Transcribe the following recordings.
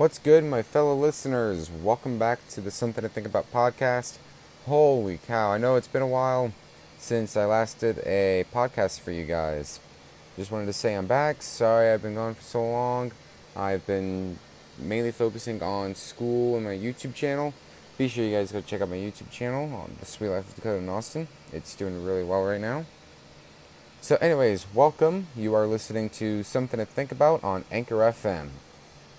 What's good, my fellow listeners? Welcome back to the Something to Think About podcast. Holy cow, I know it's been a while since I last did a podcast for you guys. Just wanted to say I'm back. Sorry I've been gone for so long. I've been mainly focusing on school and my YouTube channel. Be sure you guys go check out my YouTube channel on The Suite Life of Dakota in Austin. It's doing really well right now. So anyways, welcome. You are listening to Something to Think About on Anchor FM.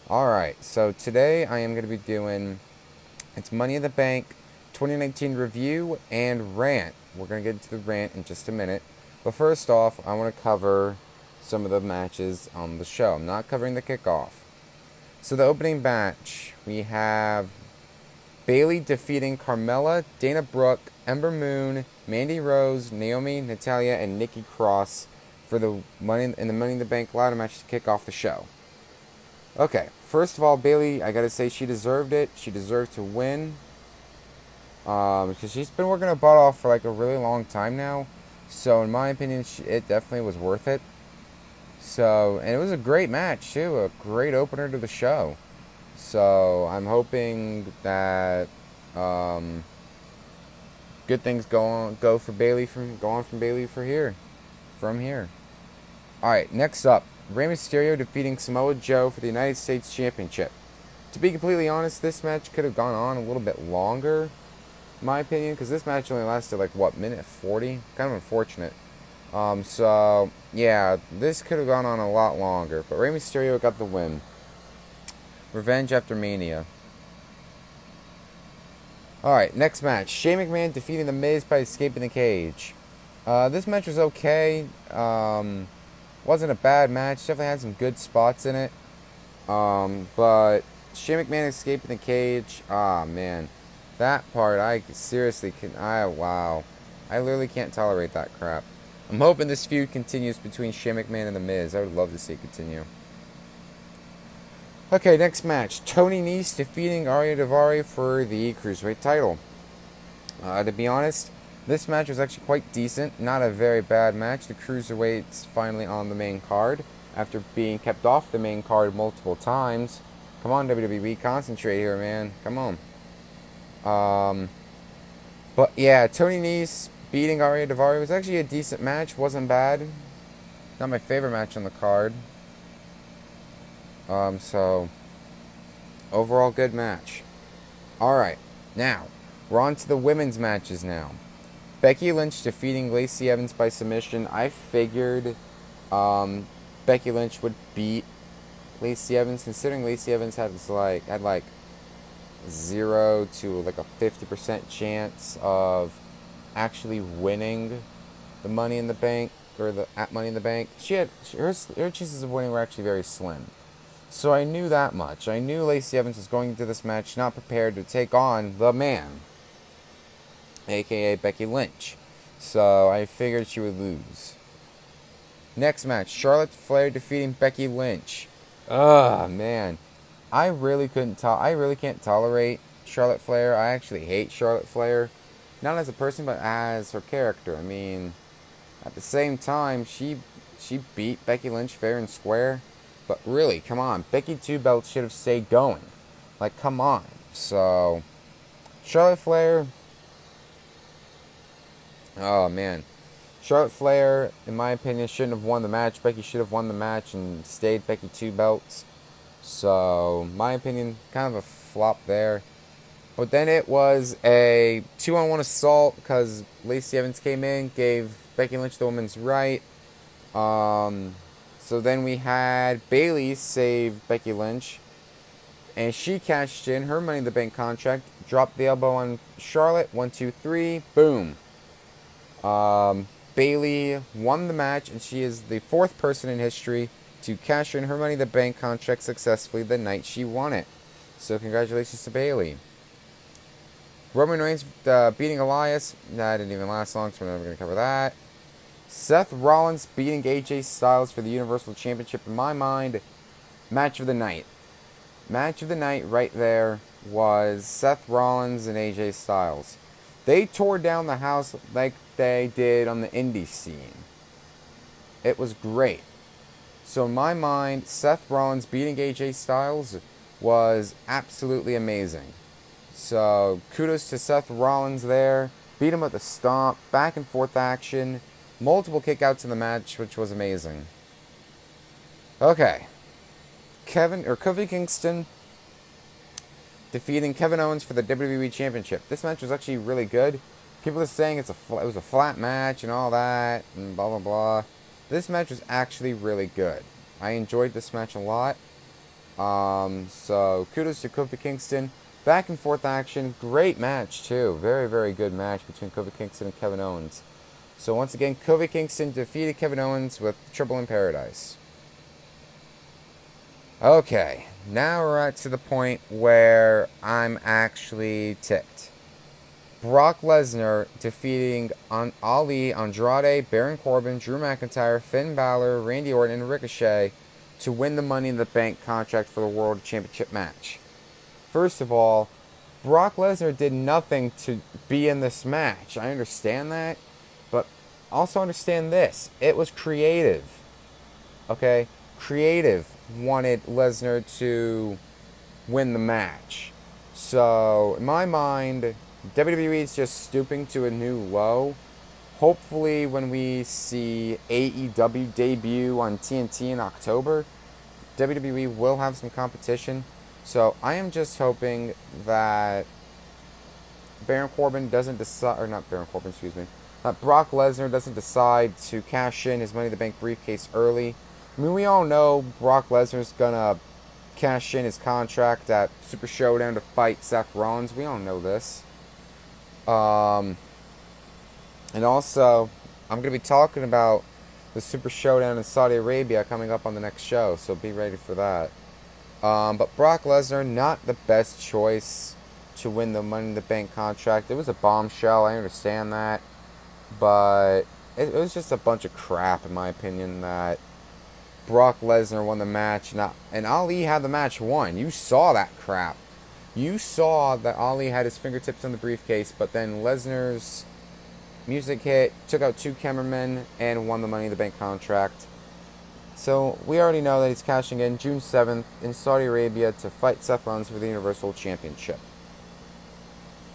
Alright, so today I am going to be doing, it's Money in the Bank 2019 review and rant. We're going to get into the rant in just a minute. But first off, I want to cover some of the matches on the show. I'm not covering the kickoff. So the opening match, we have Bayley defeating Carmella, Dana Brooke, Ember Moon, Mandy Rose, Naomi, Natalia, and Nikki Cross for the Money in the Bank ladder match to kick off the show. Okay, first of all, Bayley, I gotta say she deserved it. She deserved to win because she's been working her butt off for like a really long time now. So in my opinion, it definitely was worth it. So, and it was a great match too, a great opener to the show. So I'm hoping that good things go on from Bayley from here. All right, next up, Rey Mysterio defeating Samoa Joe for the United States Championship. To be completely honest, this match could have gone on a little bit longer, in my opinion, because this match only lasted like minute 40? Kind of unfortunate. So yeah, this could have gone on a lot longer, but Rey Mysterio got the win. Revenge after Mania. Alright, next match. Shane McMahon defeating The Miz by escaping the cage. This match was okay. Wasn't a bad match. Definitely had some good spots in it. But Shane McMahon escaping the cage. Ah, man. That part, wow. I literally can't tolerate that crap. I'm hoping this feud continues between Shane McMahon and The Miz. I would love to see it continue. Okay, next match. Tony Nese defeating Aria Davari for the Cruiserweight title. To be honest, this match was actually quite decent. Not a very bad match. The Cruiserweights finally on the main card after being kept off the main card multiple times. Come on, WWE. Concentrate here, man. Come on. But yeah, Tony Nese beating Aria Davari was actually a decent match. Wasn't bad. Not my favorite match on the card. So, overall good match. Alright, now, we're on to the women's matches now. Becky Lynch defeating Lacey Evans by submission. I figured Becky Lynch would beat Lacey Evans, considering Lacey Evans had 0 to like a 50% chance of actually winning the Money in the Bank, Money in the Bank. Her chances of winning were actually very slim. So I knew that much. I knew Lacey Evans was going into this match not prepared to take on the man, a.k.a. Becky Lynch. So I figured she would lose. Next match, Charlotte Flair defeating Becky Lynch. Ugh, man. I really can't tolerate Charlotte Flair. I actually hate Charlotte Flair. Not as a person, but as her character. I mean, at the same time, she beat Becky Lynch fair and square. But really, come on. Becky Two Belts should have stayed going. Like, come on. So, Charlotte Flair. Oh, man. Charlotte Flair, in my opinion, shouldn't have won the match. Becky should have won the match and stayed Becky Two Belts. So, my opinion, kind of a flop there. But then it was a 2-on-1 assault because Lacey Evans came in, gave Becky Lynch the woman's right. So then we had Bayley save Becky Lynch, and she cashed in her Money in the Bank contract, dropped the elbow on Charlotte, 1-2-3, boom. Bayley won the match, and she is the fourth person in history to cash in her Money in the Bank contract successfully the night she won it. So congratulations to Bayley. Roman Reigns beating Elias, that didn't even last long, so we're never going to cover that. Seth Rollins beating AJ Styles for the Universal Championship, in my mind, match of the night. Match of the night right there was Seth Rollins and AJ Styles. They tore down the house like they did on the indie scene. It was great. So in my mind, Seth Rollins beating AJ Styles was absolutely amazing. So kudos to Seth Rollins there. Beat him with a stomp, back and forth action, multiple kickouts in the match, which was amazing. Okay. Kofi Kingston defeating Kevin Owens for the WWE Championship. This match was actually really good. People are saying it was a flat match and all that and blah, blah, blah. This match was actually really good. I enjoyed this match a lot. So kudos to Kofi Kingston. Back and forth action. Great match, too. Very, very good match between Kofi Kingston and Kevin Owens. So once again, Kofi Kingston defeated Kevin Owens with Trouble in Paradise. Okay, now we're at to the point where I'm actually ticked. Brock Lesnar defeating Ali, Andrade, Baron Corbin, Drew McIntyre, Finn Balor, Randy Orton, and Ricochet to win the Money in the Bank contract for the World Championship match. First of all, Brock Lesnar did nothing to be in this match. I understand that, but also understand this. It was creative. Okay? Creative wanted Lesnar to win the match. So, in my mind, WWE is just stooping to a new low. Hopefully, when we see AEW debut on TNT in October, WWE will have some competition. So, I am just hoping that Brock Lesnar doesn't decide to cash in his Money in the Bank briefcase early. I mean, we all know Brock Lesnar's gonna cash in his contract at Super Showdown to fight Seth Rollins. We all know this. And also, I'm going to be talking about the Super Showdown in Saudi Arabia coming up on the next show, so be ready for that. But Brock Lesnar, not the best choice to win the Money in the Bank contract. It was a bombshell, I understand that. But it was just a bunch of crap, in my opinion, that Brock Lesnar won the match. And Ali had the match won. You saw that crap. You saw that Ali had his fingertips on the briefcase, but then Lesnar's music hit, took out two cameramen, and won the Money in the Bank contract. So we already know that he's cashing in June 7th in Saudi Arabia to fight Seth Rollins for the Universal Championship.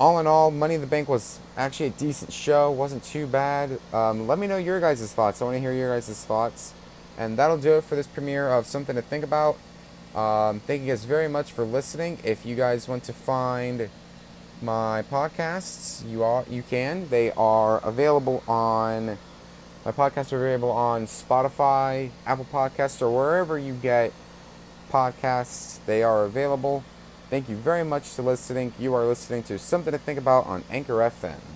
All in all, Money in the Bank was actually a decent show. Wasn't too bad. Let me know your guys' thoughts. I want to hear your guys' thoughts. And that'll do it for this premiere of Something to Think About. Thank you guys very much for listening. If you guys want to find my podcasts, you can. They are available on Spotify, Apple Podcasts, or wherever you get podcasts. They are available. Thank you very much for listening. You are listening to Something to Think About on Anchor FM.